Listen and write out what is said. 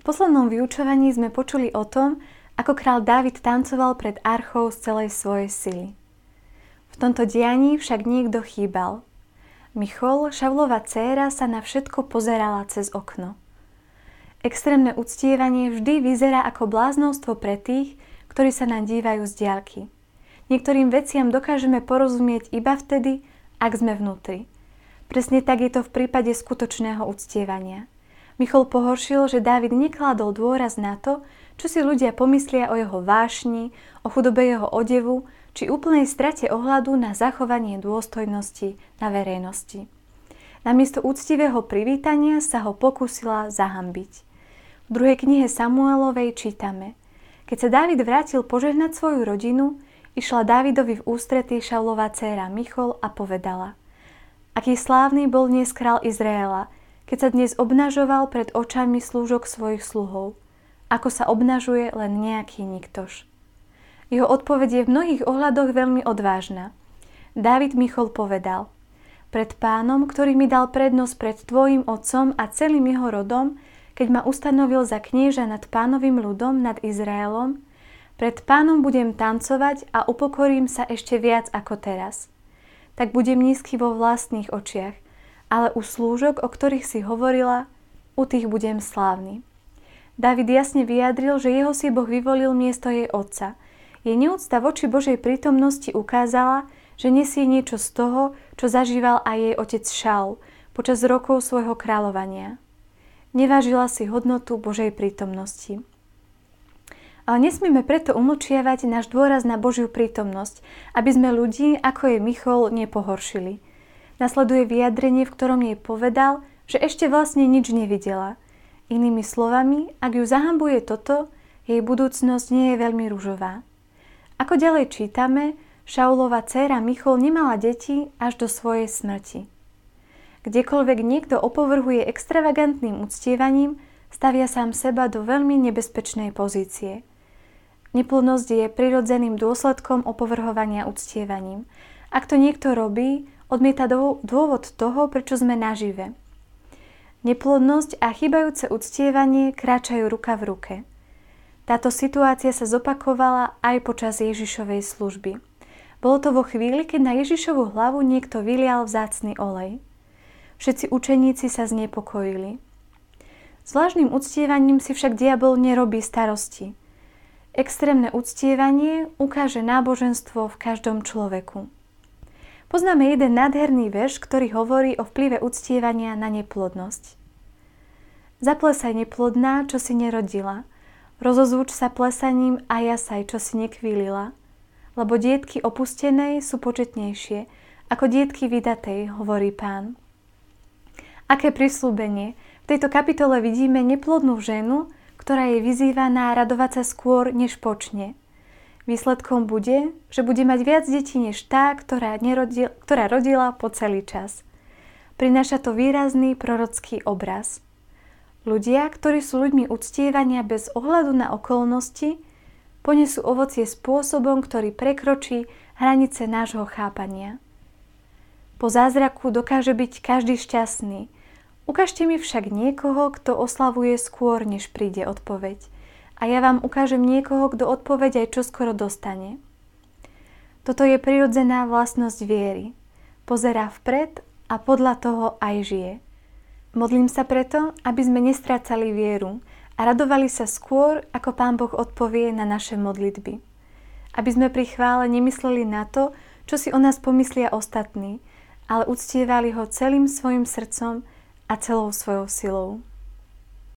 V poslednom vyučovaní sme počuli o tom, ako kráľ Dávid tancoval pred archou z celej svojej sily. V tomto dianí však niekto chýbal. Michol, Šaulova dcéra, sa na všetko pozerala cez okno. Extrémne uctievanie vždy vyzerá ako bláznostvo pre tých, ktorí sa nám dívajú z diaľky. Niektorým veciam dokážeme porozumieť iba vtedy, ak sme vnútri. Presne tak je to v prípade skutočného uctievania. Michol pohoršil, že Dávid nekládol dôraz na to, čo si ľudia pomyslia o jeho vášni, o chudobe jeho odevu, či úplnej strate ohľadu na zachovanie dôstojnosti na verejnosti. Namiesto úctivého privítania sa ho pokúsila zahanbiť. V druhej knihe Samuelovej čítame: Keď sa Dávid vrátil požehnať svoju rodinu, išla Dávidovi v ústretí Šaulova dcéra Michol a povedala: Aký slávny bol dnes král Izraela, keď sa dnes obnažoval pred očami slúžok svojich sluhov, ako sa obnažuje len nejaký niktoš. Jeho odpoveď je v mnohých ohľadoch veľmi odvážna. Dávid Michol povedal: Pred Pánom, ktorý mi dal prednosť pred tvojim otcom a celým jeho rodom, keď ma ustanovil za knieža nad Pánovým ľudom, nad Izraelom, pred Pánom budem tancovať a upokorím sa ešte viac ako teraz. Tak budem nízky vo vlastných očiach, ale u slúžok, o ktorých si hovorila, u tých budem slávny. Dávid jasne vyjadril, že jeho si Boh vyvolil miesto jej otca. Jej neúcta voči Božej prítomnosti ukázala, že nesie niečo z toho, čo zažíval aj jej otec Šaul počas rokov svojho kráľovania. Nevážila si hodnotu Božej prítomnosti. Ale nesmieme preto umlčiavať náš dôraz na Božiu prítomnosť, aby sme ľudí, ako je Michol, nepohoršili. Nasleduje vyjadrenie, v ktorom jej povedal, že ešte vlastne nič nevidela. Inými slovami, ak ju zahambuje toto, jej budúcnosť nie je veľmi ružová. Ako ďalej čítame, Šaulova dcéra Michol nemala deti až do svojej smrti. Kdekoľvek niekto opovrhuje extravagantným uctievaním, stavia sám seba do veľmi nebezpečnej pozície. Neplnosť je prirodzeným dôsledkom opovrhovania uctievaním. Ak to niekto robí, odmieta dôvod toho, prečo sme nažive. Neplodnosť a chýbajúce uctievanie kráčajú ruka v ruke. Táto situácia sa zopakovala aj počas Ježišovej služby. Bolo to vo chvíli, keď na Ježišovu hlavu niekto vylial vzácny olej. Všetci učeníci sa znepokojili. S vlažným uctievaním si však diabol nerobí starosti. Extrémne uctievanie ukáže náboženstvo v každom človeku. Poznáme jeden nádherný verš, ktorý hovorí o vplyve uctievania na neplodnosť. Zaplesaj neplodná, čo si nerodila. Rozozvuč sa plesaním a jasaj, čo si nekvílila. Lebo dietky opustenej sú početnejšie, ako dietky vydatej, hovorí Pán. Aké prisľúbenie! V tejto kapitole vidíme neplodnú ženu, ktorá je vyzývaná radovať sa skôr, než počne. Výsledkom bude, že bude mať viac detí než tá, ktorá rodila po celý čas. Prináša to výrazný prorocký obraz. Ľudia, ktorí sú ľuďmi uctievania bez ohľadu na okolnosti, ponesú ovocie spôsobom, ktorý prekročí hranice nášho chápania. Po zázraku dokáže byť každý šťastný. Ukážte mi však niekoho, kto oslavuje skôr, než príde odpoveď. A ja vám ukážem niekoho, kto odpoveď aj čoskoro dostane. Toto je prirodzená vlastnosť viery. Pozerá vpred a podľa toho aj žije. Modlím sa preto, aby sme nestrácali vieru a radovali sa skôr, ako Pán Boh odpovie na naše modlitby. Aby sme pri chvále nemysleli na to, čo si o nás pomyslia ostatní, ale uctievali ho celým svojim srdcom a celou svojou silou.